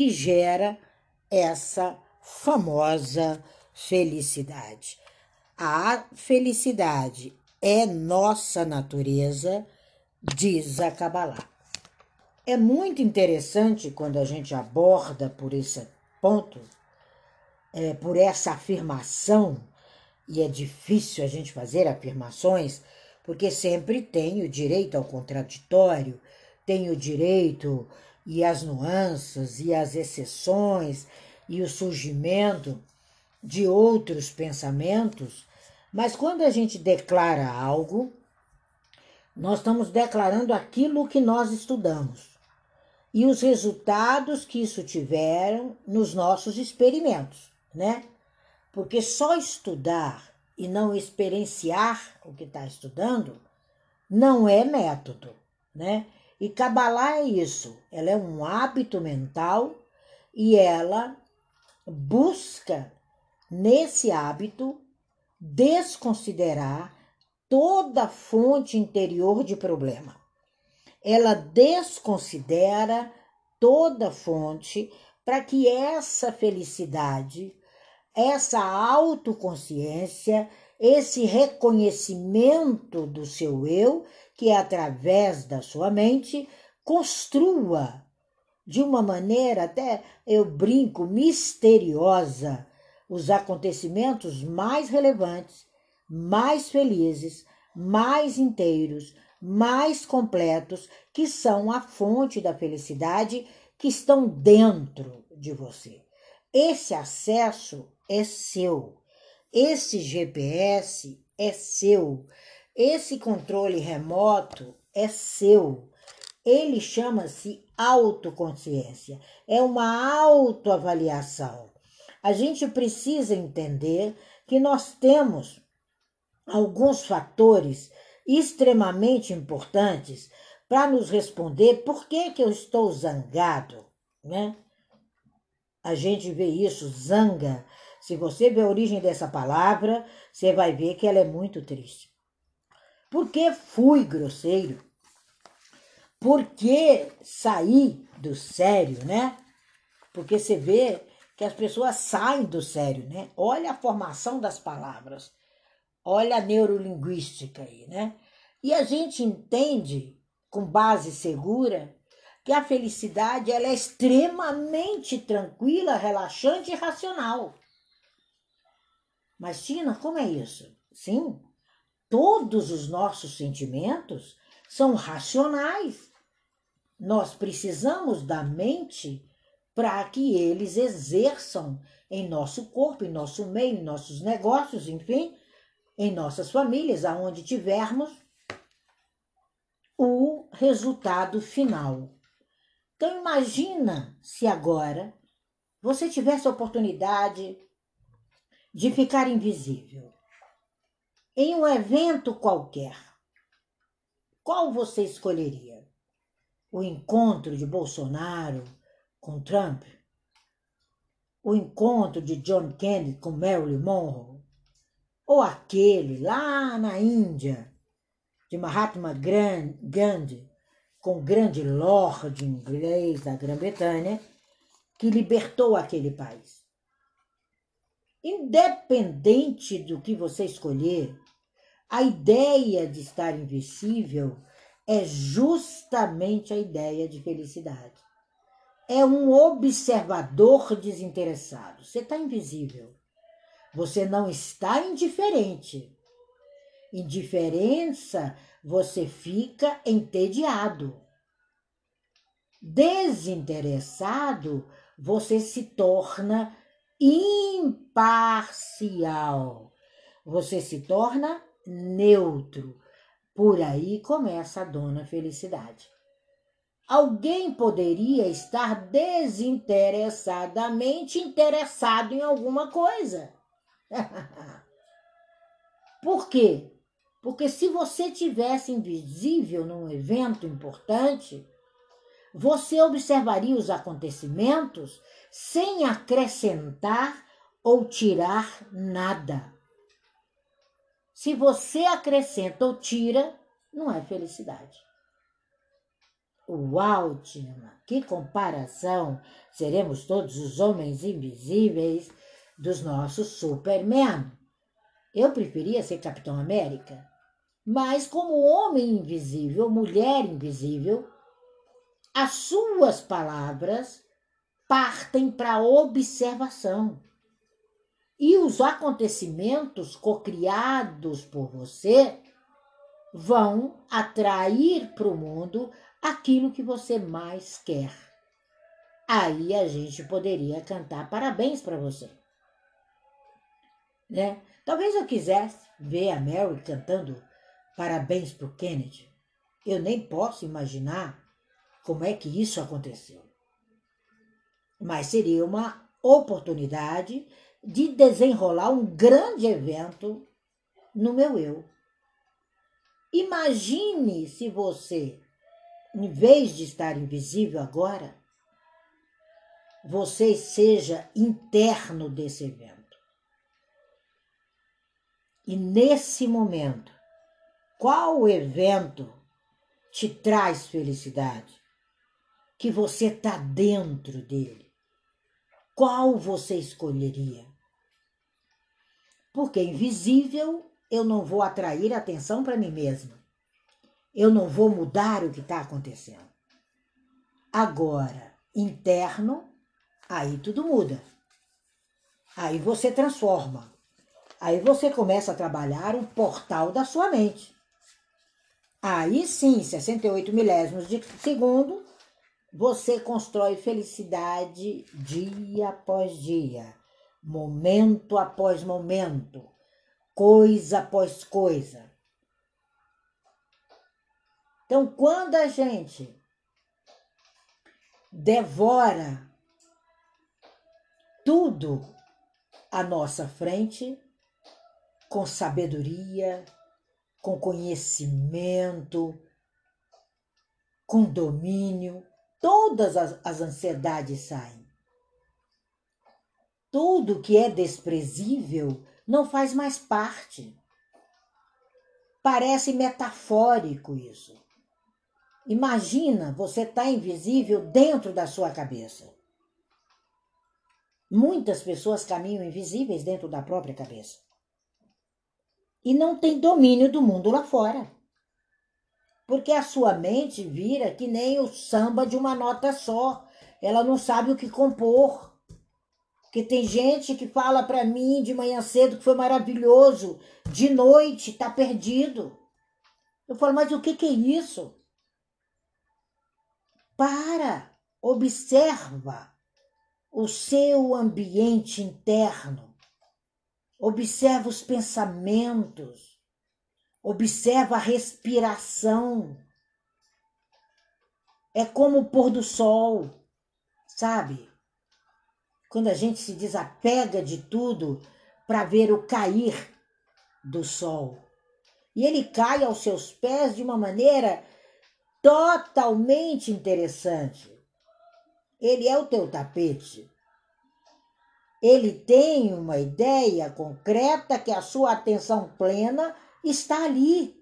que gera essa famosa felicidade. A felicidade é nossa natureza, diz a Kabbalah. É muito interessante quando a gente aborda por esse ponto, por essa afirmação, e é difícil a gente fazer afirmações, porque sempre tem o direito ao contraditório, tem o direito e as nuances e as exceções e o surgimento de outros pensamentos, mas quando a gente declara algo, nós estamos declarando aquilo que nós estudamos e os resultados que isso tiveram nos nossos experimentos, né? Porque só estudar e não experienciar o que está estudando não é método, né? E Kabbalah é isso, ela é um hábito mental e ela busca, nesse hábito, desconsiderar toda fonte interior de problema. Ela desconsidera toda fonte para que essa felicidade, essa autoconsciência, esse reconhecimento do seu eu, que é através da sua mente, construa de uma maneira até, eu brinco, misteriosa, os acontecimentos mais relevantes, mais felizes, mais inteiros, mais completos, que são a fonte da felicidade, que estão dentro de você. Esse acesso é seu. Esse GPS é seu, esse controle remoto é seu, ele chama-se autoconsciência, é uma autoavaliação. A gente precisa entender que nós temos alguns fatores extremamente importantes para nos responder por que eu estou zangado, né? A gente vê isso, zanga. Se você vê a origem dessa palavra, você vai ver que ela é muito triste. Por que fui grosseiro? Por que saí do sério, né? Porque você vê que as pessoas saem do sério, né? Olha a formação das palavras. Olha a neurolinguística aí, né? E a gente entende, com base segura, que a felicidade ela é extremamente tranquila, relaxante e racional. Mas, Tina, como é isso? Sim, todos os nossos sentimentos são racionais. Nós precisamos da mente para que eles exerçam em nosso corpo, em nosso meio, em nossos negócios, enfim, em nossas famílias, aonde tivermos o resultado final. Então, imagina se agora você tivesse a oportunidade de ficar invisível, em um evento qualquer, qual você escolheria? O encontro de Bolsonaro com Trump? O encontro de John Kennedy com Marilyn Monroe? Ou aquele lá na Índia, de Mahatma Gandhi, com o grande lord inglês da Grã-Bretanha, que libertou aquele país? Independente do que você escolher, a ideia de estar invisível é justamente a ideia de felicidade. É um observador desinteressado. Você está invisível. Você não está indiferente. Indiferença, você fica entediado. Desinteressado, você se torna imparcial, você se torna neutro. Por aí começa a dona felicidade. Alguém poderia estar desinteressadamente interessado em alguma coisa. Por quê? Porque se você tivesse invisível num evento importante, você observaria os acontecimentos sem acrescentar ou tirar nada. Se você acrescenta ou tira, não é felicidade. Uau, Tima, que comparação! Seremos todos os homens invisíveis dos nossos Superman. Eu preferia ser Capitão América, mas como homem invisível, mulher invisível, as suas palavras partem para a observação. E os acontecimentos cocriados por você vão atrair para o mundo aquilo que você mais quer. Aí a gente poderia cantar parabéns para você, né? Talvez eu quisesse ver a Mary cantando parabéns para o Kennedy. Eu nem posso imaginar como é que isso aconteceu. Mas seria uma oportunidade de desenrolar um grande evento no meu eu. Imagine se você, em vez de estar invisível agora, você seja interno desse evento. E nesse momento, qual evento te traz felicidade? Que você está dentro dele. Qual você escolheria? Porque invisível, eu não vou atrair atenção para mim mesma. Eu não vou mudar o que está acontecendo. Agora, interno, aí tudo muda. Aí você transforma. Aí você começa a trabalhar o portal da sua mente. Aí sim, 68 milésimos de segundo, você constrói felicidade dia após dia, momento após momento, coisa após coisa. Então, quando a gente devora tudo à nossa frente, com sabedoria, com conhecimento, com domínio, todas as ansiedades saem. Tudo que é desprezível não faz mais parte. Parece metafórico isso. Imagina, você está invisível dentro da sua cabeça. Muitas pessoas caminham invisíveis dentro da própria cabeça. E não tem domínio do mundo lá fora. Porque a sua mente vira que nem o samba de uma nota só. Ela não sabe o que compor. Porque tem gente que fala para mim de manhã cedo que foi maravilhoso. De noite está perdido. Eu falo, mas o que é isso? Para, observa o seu ambiente interno, observa os pensamentos, observa a respiração. É como o pôr do sol, sabe? Quando a gente se desapega de tudo para ver o cair do sol. E ele cai aos seus pés de uma maneira totalmente interessante. Ele é o teu tapete. Ele tem uma ideia concreta que a sua atenção plena está ali.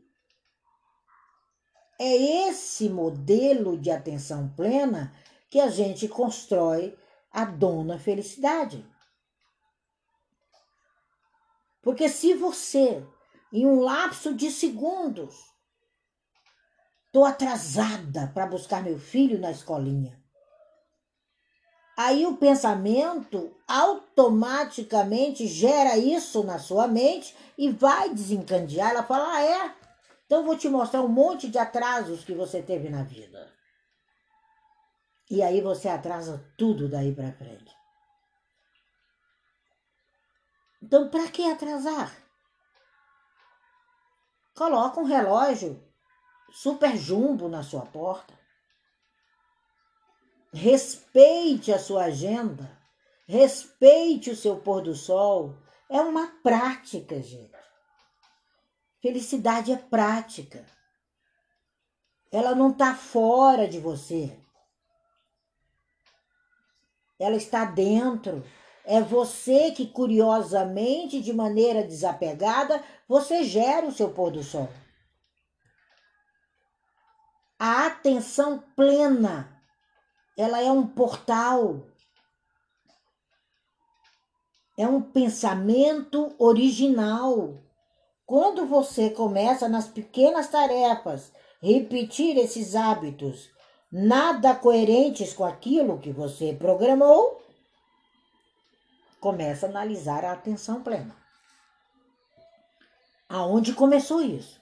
É esse modelo de atenção plena que a gente constrói a dona felicidade. Porque se você, em um lapso de segundos, estou atrasada para buscar meu filho na escolinha. Aí o pensamento automaticamente gera isso na sua mente e vai desencadear. Ela fala, ah, é? Então eu vou te mostrar um monte de atrasos que você teve na vida. E aí você atrasa tudo daí para frente. Então para que atrasar? Coloca um relógio super jumbo na sua porta. Respeite a sua agenda. Respeite o seu pôr do sol. É uma prática, gente. Felicidade é prática. Ela não está fora de você. Ela está dentro. É você que, curiosamente, de maneira desapegada, você gera o seu pôr do sol. A atenção plena, ela é um portal, é um pensamento original. Quando você começa nas pequenas tarefas, repetir esses hábitos, nada coerentes com aquilo que você programou, começa a analisar a atenção plena. Aonde começou isso?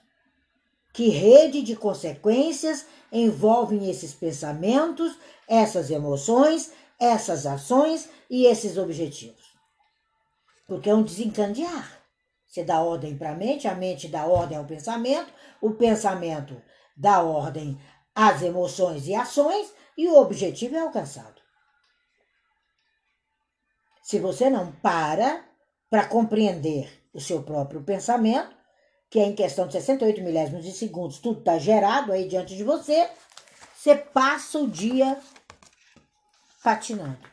Que rede de consequências envolvem esses pensamentos, essas emoções, essas ações e esses objetivos? Porque é um desencadear. Você dá ordem para a mente dá ordem ao pensamento, o pensamento dá ordem às emoções e ações e o objetivo é alcançado. Se você não para compreender o seu próprio pensamento, que é em questão de 68 milésimos de segundos, tudo está gerado aí diante de você, você passa o dia patinando.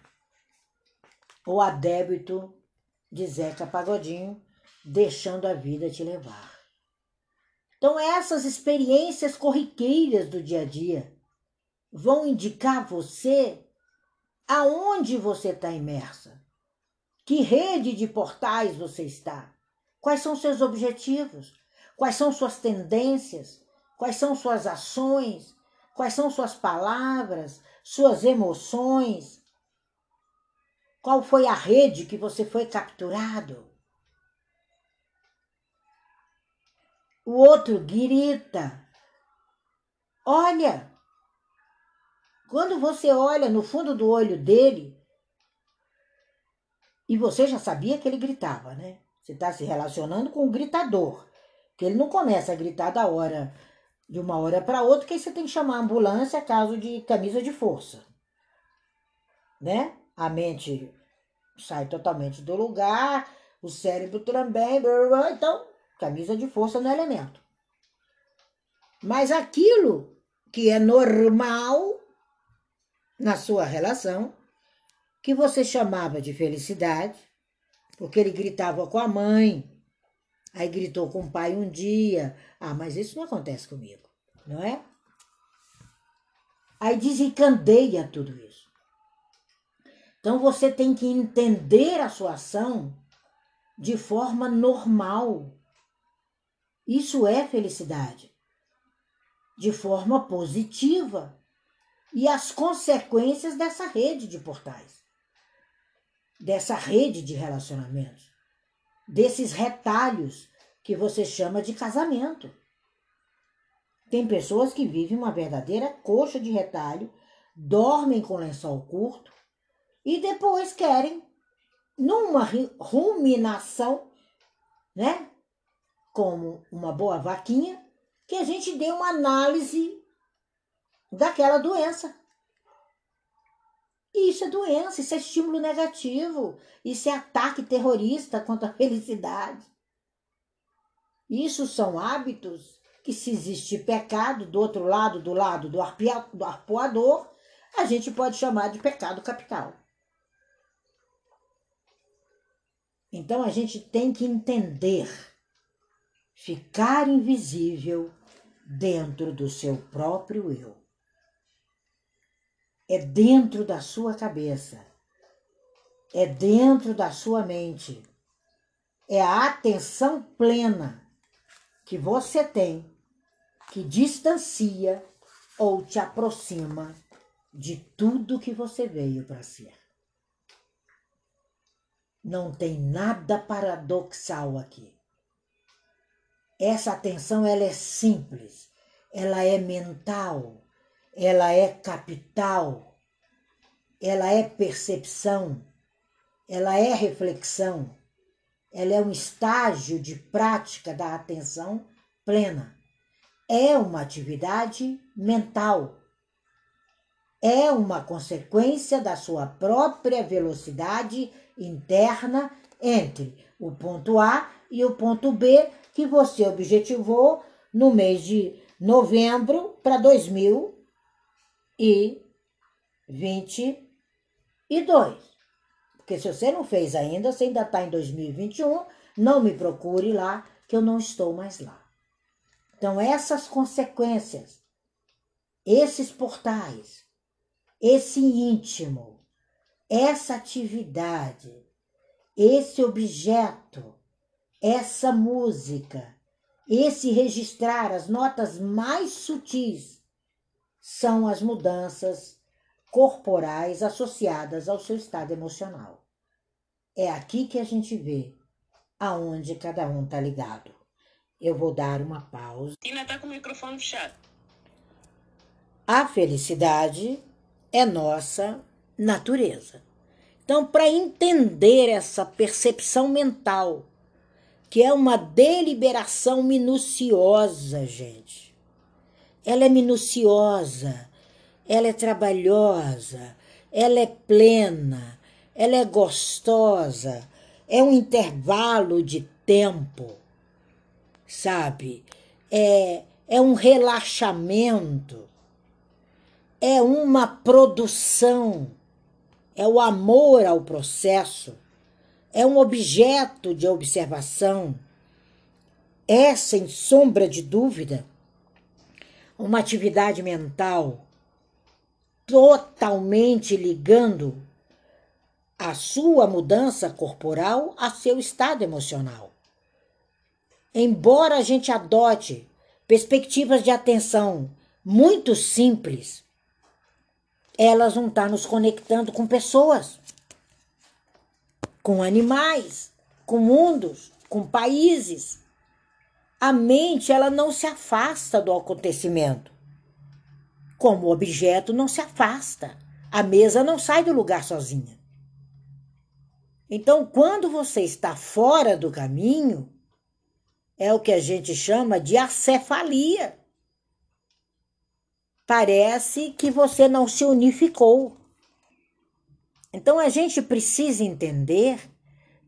Ou a débito de Zeca Pagodinho, deixando a vida te levar. Então, essas experiências corriqueiras do dia a dia vão indicar a você aonde você está imersa, que rede de portais você está. Quais são seus objetivos? Quais são suas tendências? Quais são suas ações? Quais são suas palavras? Suas emoções? Qual foi a rede que você foi capturado? O outro grita. Olha! Quando você olha no fundo do olho dele, e você já sabia que ele gritava, né? Você está se relacionando com um gritador, que ele não começa a gritar de uma hora para outra, que aí você tem que chamar a ambulância, caso de camisa de força, né? A mente sai totalmente do lugar, o cérebro também, então, camisa de força no elemento. Mas aquilo que é normal na sua relação, que você chamava de felicidade, porque ele gritava com a mãe, aí gritou com o pai um dia. Ah, mas isso não acontece comigo, não é? Aí desencandeia tudo isso. Então você tem que entender a sua ação de forma normal. Isso é felicidade. De forma positiva. E as consequências dessa rede de portais. Dessa rede de relacionamentos, desses retalhos que você chama de casamento. Tem pessoas que vivem uma verdadeira coxa de retalho, dormem com lençol curto e depois querem, numa ruminação, né, como uma boa vaquinha, que a gente dê uma análise daquela doença. Isso é doença, isso é estímulo negativo, isso é ataque terrorista contra a felicidade. Isso são hábitos que, se existir pecado do outro lado, do lado do arpoador, a gente pode chamar de pecado capital. Então a gente tem que entender, ficar invisível dentro do seu próprio eu. É dentro da sua cabeça, é dentro da sua mente, é a atenção plena que você tem que distancia ou te aproxima de tudo que você veio para ser. Não tem nada paradoxal aqui. Essa atenção ela é simples, ela é mental. Ela é capital, ela é percepção, ela é reflexão, ela é um estágio de prática da atenção plena. É uma atividade mental, é uma consequência da sua própria velocidade interna entre o ponto A e o ponto B que você objetivou no mês de novembro para 2022, porque se você não fez ainda, você ainda está em 2021, não me procure lá, que eu não estou mais lá. Então essas consequências esses portais, esse íntimo, essa atividade, esse objeto, essa música, esse registrar as notas mais sutis são as mudanças corporais associadas ao seu estado emocional. É aqui que a gente vê aonde cada um tá ligado. Eu vou dar uma pausa. Tina tá com o microfone fechado. A felicidade é nossa natureza. Então, para entender essa percepção mental, que é uma deliberação minuciosa, gente. Ela é minuciosa, ela é trabalhosa, ela é plena, ela é gostosa, é um intervalo de tempo, sabe? É um relaxamento, é uma produção, é o amor ao processo, é um objeto de observação, é, sem sombra de dúvida, uma atividade mental totalmente ligando a sua mudança corporal a seu estado emocional. Embora a gente adote perspectivas de atenção muito simples, elas não estão nos conectando com pessoas, com animais, com mundos, com países. A mente, ela não se afasta do acontecimento, como o objeto não se afasta. A mesa não sai do lugar sozinha. Então, quando você está fora do caminho, é o que a gente chama de acefalia. Parece que você não se unificou. Então, a gente precisa entender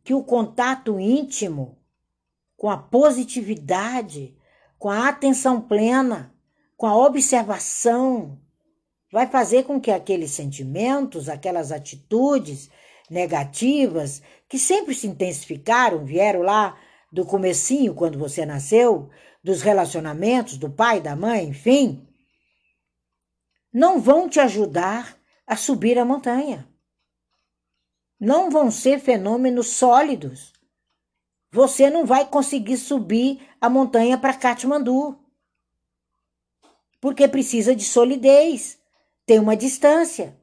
que o contato íntimo com a positividade, com a atenção plena, com a observação, vai fazer com que aqueles sentimentos, aquelas atitudes negativas, que sempre se intensificaram, vieram lá do comecinho, quando você nasceu, dos relacionamentos, do pai, da mãe, enfim, não vão te ajudar a subir a montanha. Não vão ser fenômenos sólidos. Você não vai conseguir subir a montanha para Katmandu, porque precisa de solidez, tem uma distância,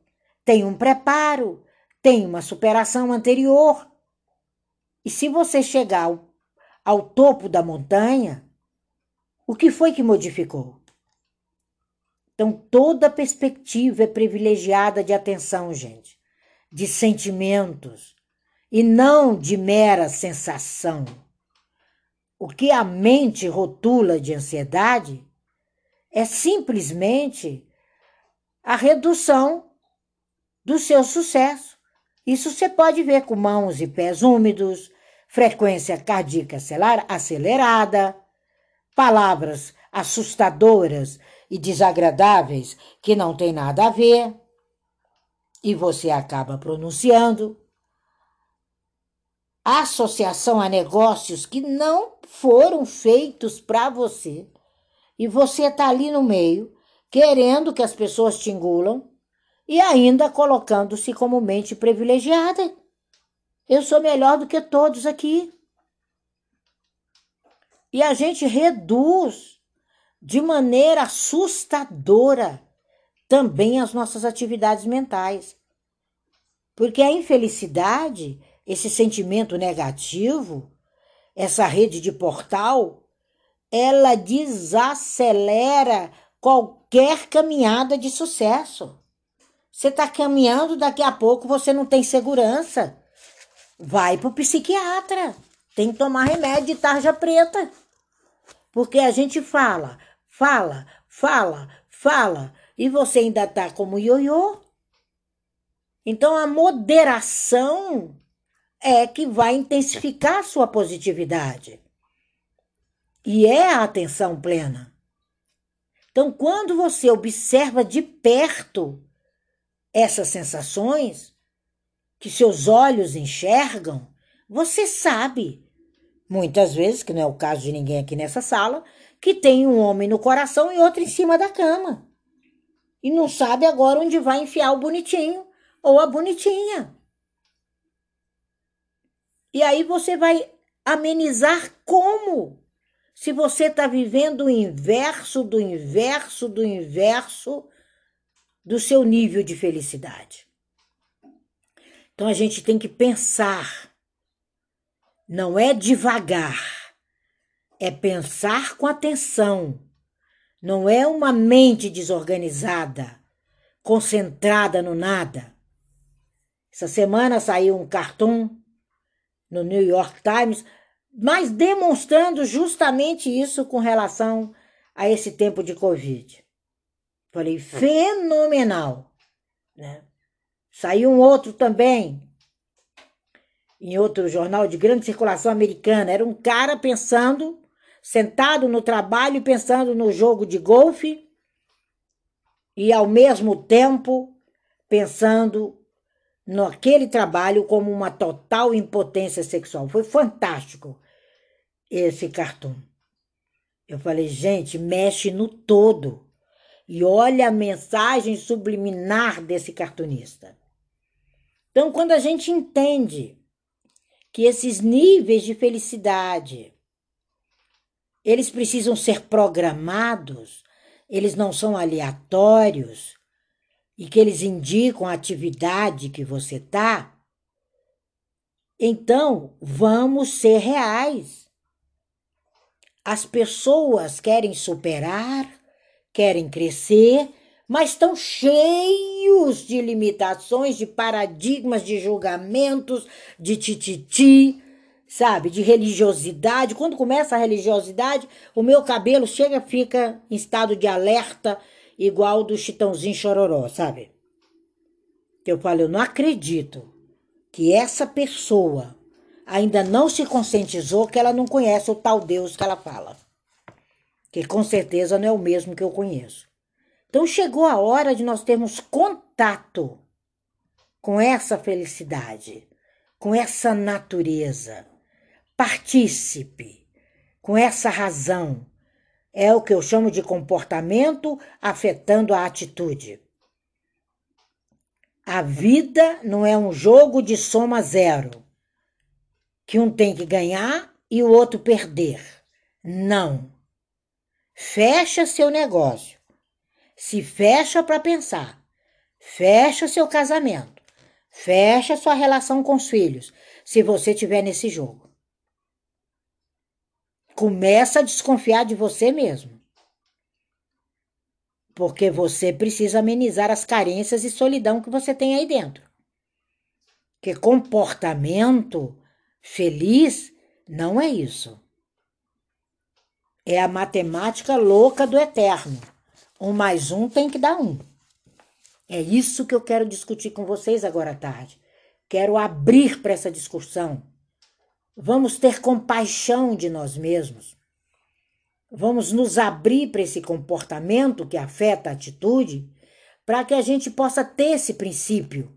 tem um preparo, tem uma superação anterior. E se você chegar ao topo da montanha, o que foi que modificou? Então, toda perspectiva é privilegiada de atenção, gente, de sentimentos, e não de mera sensação. O que a mente rotula de ansiedade é simplesmente a redução do seu sucesso. Isso você pode ver com mãos e pés úmidos, frequência cardíaca acelerada, palavras assustadoras e desagradáveis que não tem nada a ver, e você acaba pronunciando, associação a negócios que não foram feitos para você, e você tá ali no meio, querendo que as pessoas te engulam, e ainda colocando-se como mente privilegiada. Eu sou melhor do que todos aqui. E a gente reduz de maneira assustadora também as nossas atividades mentais. Porque a infelicidade, esse sentimento negativo, essa rede de portal, ela desacelera qualquer caminhada de sucesso. Você está caminhando, daqui a pouco você não tem segurança. Vai para o psiquiatra, tem que tomar remédio de tarja preta. Porque a gente fala, fala, fala, fala, e você ainda tá como ioiô. Então, a moderação é que vai intensificar a sua positividade. E é a atenção plena. Então, quando você observa de perto essas sensações que seus olhos enxergam, você sabe, muitas vezes, que não é o caso de ninguém aqui nessa sala, que tem um homem no coração e outro em cima da cama. e não sabe agora onde vai enfiar o bonitinho ou a bonitinha. E aí você vai amenizar como? Se você está vivendo o inverso do inverso do inverso do seu nível de felicidade. Então a gente tem que pensar, não é devagar, é pensar com atenção. Não é uma mente desorganizada, concentrada no nada. Essa semana saiu um cartoon no New York Times, mas demonstrando justamente isso com relação a esse tempo de Covid. Falei, fenomenal, né? Saiu um outro também, em outro jornal de grande circulação americana. Era um cara pensando, sentado no trabalho, pensando no jogo de golfe e, ao mesmo tempo, pensando naquele trabalho como uma total impotência sexual. Foi fantástico esse cartoon. Eu falei, gente, mexe no todo. E olha a mensagem subliminar desse cartunista. Então, quando a gente entende que esses níveis de felicidade, eles precisam ser programados, eles não são aleatórios, e que eles indicam a atividade que você está, então vamos ser reais. As pessoas querem superar, querem crescer, mas estão cheios de limitações, de paradigmas, de julgamentos, de tititi, sabe, de religiosidade. Quando começa a religiosidade, o meu cabelo chega, fica em estado de alerta, igual do Chitãozinho Chororó, sabe? Eu falo, eu não acredito que essa pessoa ainda não se conscientizou que ela não conhece o tal Deus que ela fala. Que com certeza não é o mesmo que eu conheço. Então chegou a hora de nós termos contato com essa felicidade, com essa natureza. Participe com essa razão. É o que eu chamo de comportamento afetando a atitude. A vida não é um jogo de soma zero, que um tem que ganhar e o outro perder. Não. Fecha seu negócio. Se fecha para pensar. Fecha seu casamento. Fecha sua relação com os filhos, se você estiver nesse jogo. Começa a desconfiar de você mesmo. Porque você precisa amenizar as carências e solidão que você tem aí dentro. Porque comportamento feliz não é isso. É a matemática louca do eterno. 1 mais 1 tem que dar 1. É isso que eu quero discutir com vocês agora à tarde. Quero abrir para essa discussão. Vamos ter compaixão de nós mesmos. Vamos nos abrir para esse comportamento que afeta a atitude, para que a gente possa ter esse princípio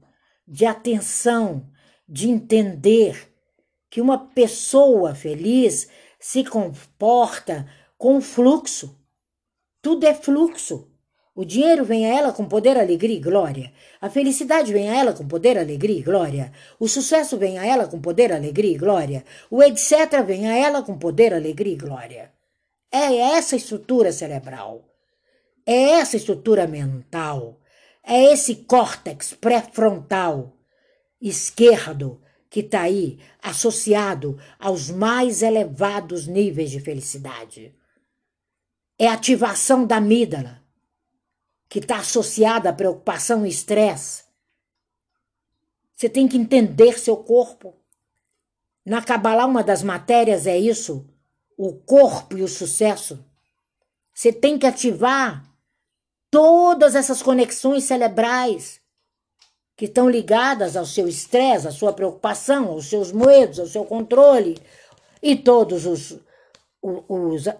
de atenção, de entender que uma pessoa feliz se comporta com fluxo. Tudo é fluxo. O dinheiro vem a ela com poder, alegria e glória. A felicidade vem a ela com poder, alegria e glória. O sucesso vem a ela com poder, alegria e glória. O etc. vem a ela com poder, alegria e glória. É essa estrutura cerebral. É essa estrutura mental. É esse córtex pré-frontal esquerdo que está aí associado aos mais elevados níveis de felicidade. É a ativação da amígdala, que está associada à preocupação e estresse. Você tem que entender seu corpo. Na Kabbalah, uma das matérias é isso, o corpo e o sucesso. Você tem que ativar todas essas conexões cerebrais que estão ligadas ao seu estresse, à sua preocupação, aos seus medos, ao seu controle e todas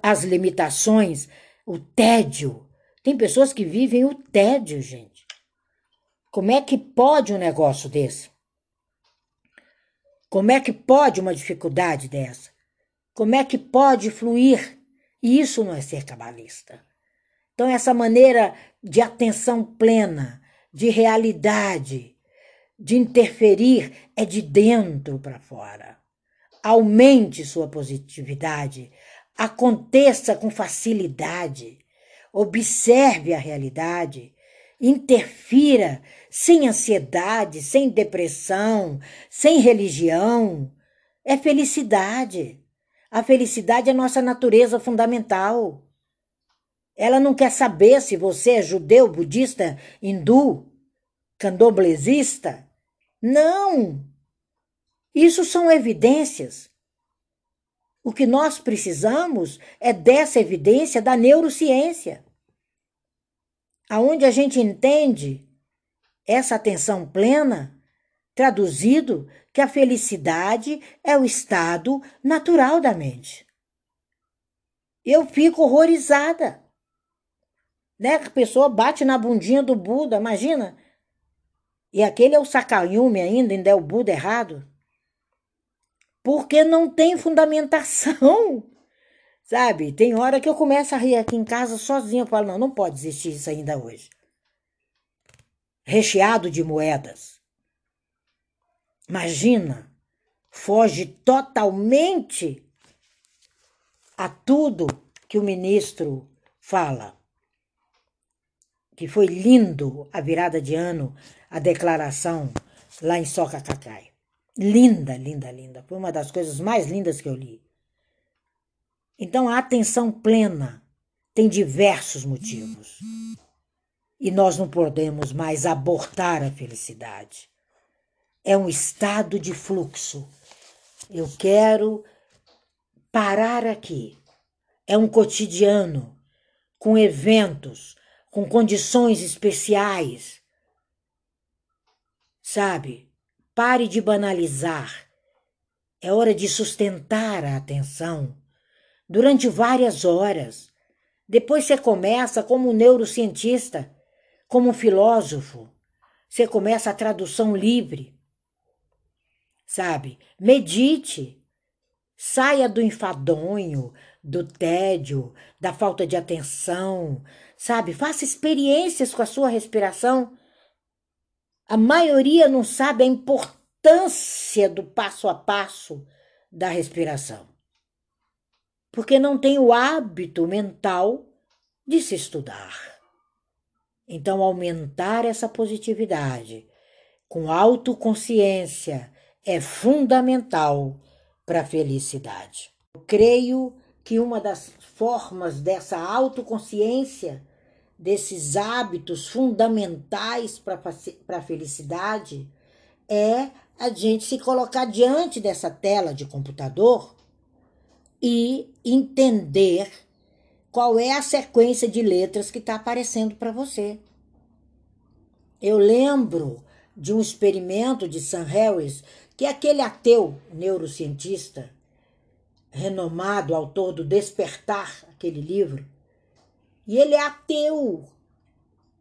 as limitações, o tédio. Tem pessoas que vivem o tédio, gente. Como é que pode um negócio desse? Como é que pode uma dificuldade dessa? Como é que pode fluir? E isso não é ser cabalista. Então, essa maneira de atenção plena, de realidade, de interferir, é de dentro para fora. Aumente sua positividade, aconteça com facilidade, observe a realidade, interfira sem ansiedade, sem depressão, sem religião. É felicidade. A felicidade é nossa natureza fundamental. Ela não quer saber se você é judeu, budista, hindu, candomblessista. Não! Isso são evidências. O que nós precisamos é dessa evidência da neurociência, aonde a gente entende essa atenção plena, traduzido que a felicidade é o estado natural da mente. Eu fico horrorizada, né? A pessoa bate na bundinha do Buda, imagina. E aquele é o sacanhume ainda é o Buda errado. Porque não tem fundamentação, sabe? Tem hora que eu começo a rir aqui em casa sozinha. Eu falo, não pode existir isso ainda hoje. Recheado de moedas. Imagina, foge totalmente a tudo que o ministro fala. Que foi lindo a virada de ano, a declaração lá em Soca-Cacai. Linda, linda, linda. Foi uma das coisas mais lindas que eu li. Então, a atenção plena tem diversos motivos. E nós não podemos mais abortar a felicidade. É um estado de fluxo. Eu quero parar aqui. É um cotidiano, com eventos, com condições especiais, sabe? Pare de banalizar. É hora de sustentar a atenção durante várias horas. Depois você começa como neurocientista, como filósofo. Você começa a tradução livre, sabe? Medite. Saia do enfadonho, do tédio, da falta de atenção, sabe? Faça experiências com a sua respiração. A maioria não sabe a importância do passo a passo da respiração, porque não tem o hábito mental de se estudar. Então, aumentar essa positividade com autoconsciência é fundamental para a felicidade. Eu creio que uma das formas dessa autoconsciência, desses hábitos fundamentais para a felicidade, é a gente se colocar diante dessa tela de computador e entender qual é a sequência de letras que está aparecendo para você. Eu lembro de um experimento de Sam Harris, que é aquele ateu neurocientista, renomado autor do Despertar, aquele livro, e ele é ateu.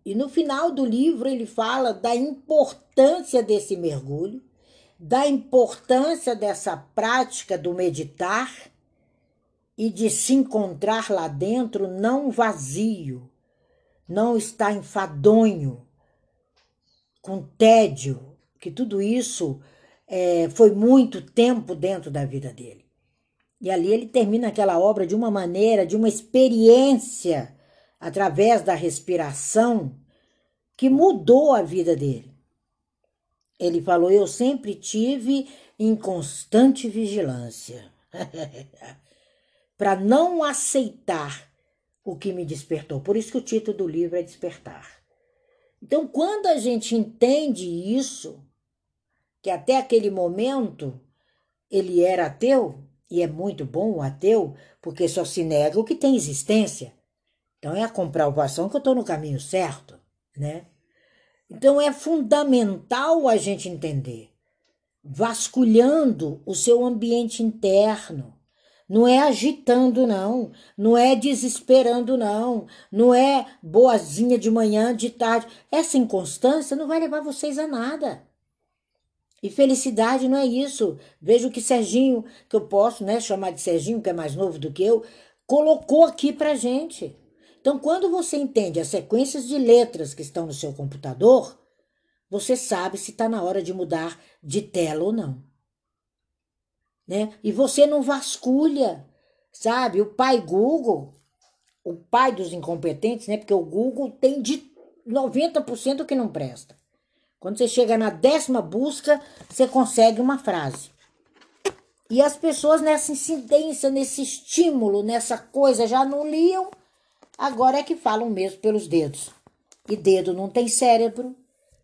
E no final do livro ele fala da importância desse mergulho, da importância dessa prática do meditar e de se encontrar lá dentro não vazio, não estar enfadonho, com tédio, que tudo isso foi muito tempo dentro da vida dele. E ali ele termina aquela obra de uma maneira, de uma experiência, através da respiração, que mudou a vida dele. Ele falou, eu sempre tive em constante vigilância para não aceitar o que me despertou. Por isso que o título do livro é Despertar. Então, quando a gente entende isso, que até aquele momento ele era ateu, e é muito bom o ateu, porque só se nega o que tem existência. Então é a comprovação que eu estou no caminho certo, né? Então é fundamental a gente entender, vasculhando o seu ambiente interno. Não é agitando, não. Não é desesperando, não. Não é boazinha de manhã, de tarde. Essa inconstância não vai levar vocês a nada. E felicidade não é isso. Vejo que Serginho, que eu posso chamar de Serginho, que é mais novo do que eu, colocou aqui pra gente. Então, quando você entende as sequências de letras que estão no seu computador, você sabe se está na hora de mudar de tela ou não. Né? E você não vasculha, sabe? O pai Google, o pai dos incompetentes, né? Porque o Google tem de 90% que não presta. Quando você chega na 10ª busca, você consegue uma frase. E as pessoas nessa incidência, nesse estímulo, nessa coisa, já não liam, agora é que falam mesmo pelos dedos. E dedo não tem cérebro,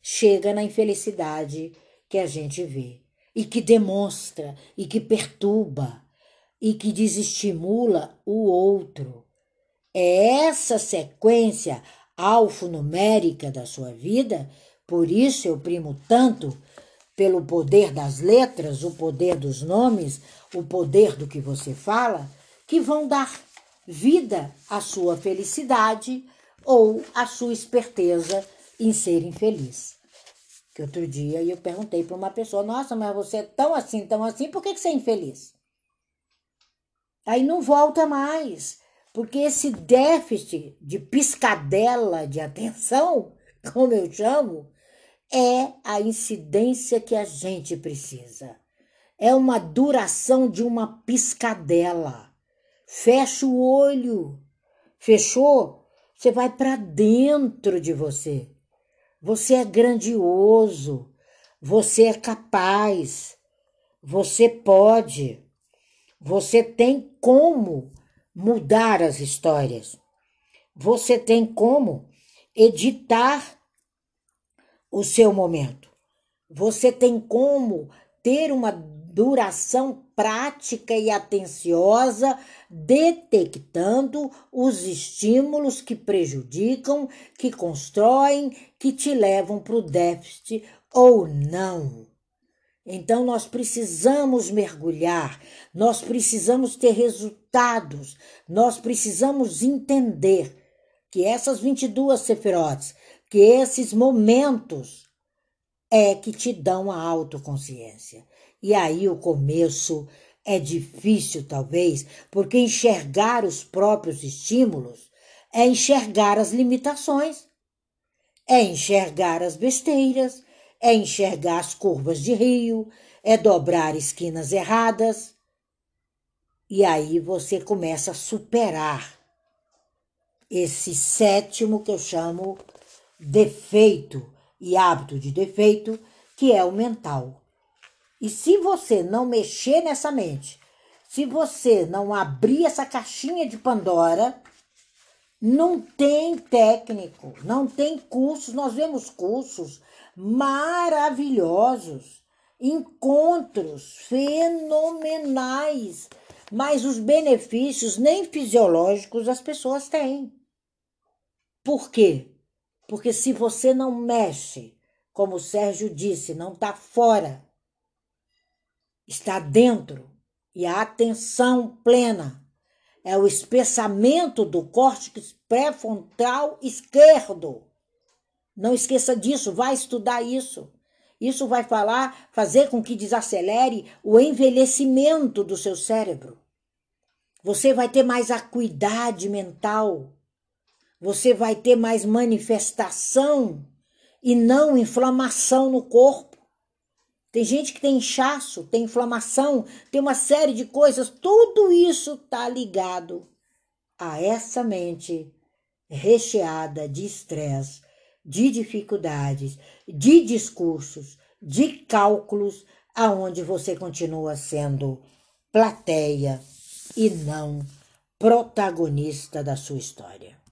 chega na infelicidade que a gente vê. E que demonstra, e que perturba, e que desestimula o outro. É essa sequência alfanumérica da sua vida, por isso eu primo tanto pelo poder das letras, o poder dos nomes, o poder do que você fala, que vão dar vida à sua felicidade ou à sua esperteza em ser infeliz. Que outro dia eu perguntei para uma pessoa, nossa, mas você é tão assim, por que você é infeliz? Aí não volta mais, porque esse déficit de piscadela de atenção, como eu chamo, é a incidência que a gente precisa. É uma duração de uma piscadela. Fecha o olho. Fechou? Você vai para dentro de você. Você é grandioso. Você é capaz. Você pode. Você tem como mudar as histórias. Você tem como editar o seu momento. Você tem como ter uma duração prática e atenciosa, detectando os estímulos que prejudicam, que constroem, que te levam para o déficit ou não. Então, nós precisamos mergulhar, nós precisamos ter resultados, nós precisamos entender que essas 22 sefirotes, que esses momentos é que te dão a autoconsciência. E aí o começo é difícil, talvez, porque enxergar os próprios estímulos é enxergar as limitações, é enxergar as besteiras, é enxergar as curvas de rio, é dobrar esquinas erradas. E aí você começa a superar esse 7º que eu chamo defeito e hábito de defeito, que é o mental. E se você não mexer nessa mente, se você não abrir essa caixinha de Pandora, não tem técnico, não tem cursos. Nós vemos cursos maravilhosos, encontros fenomenais, mas os benefícios nem fisiológicos as pessoas têm. Por quê? Porque se você não mexe, como o Sérgio disse, não está fora, está dentro. E a atenção plena é o espessamento do córtex pré-frontal esquerdo. Não esqueça disso, vai estudar isso. Isso vai fazer com que desacelere o envelhecimento do seu cérebro. Você vai ter mais acuidade mental. Você vai ter mais manifestação e não inflamação no corpo. Tem gente que tem inchaço, tem inflamação, tem uma série de coisas. Tudo isso está ligado a essa mente recheada de estresse, de dificuldades, de discursos, de cálculos, aonde você continua sendo plateia e não protagonista da sua história.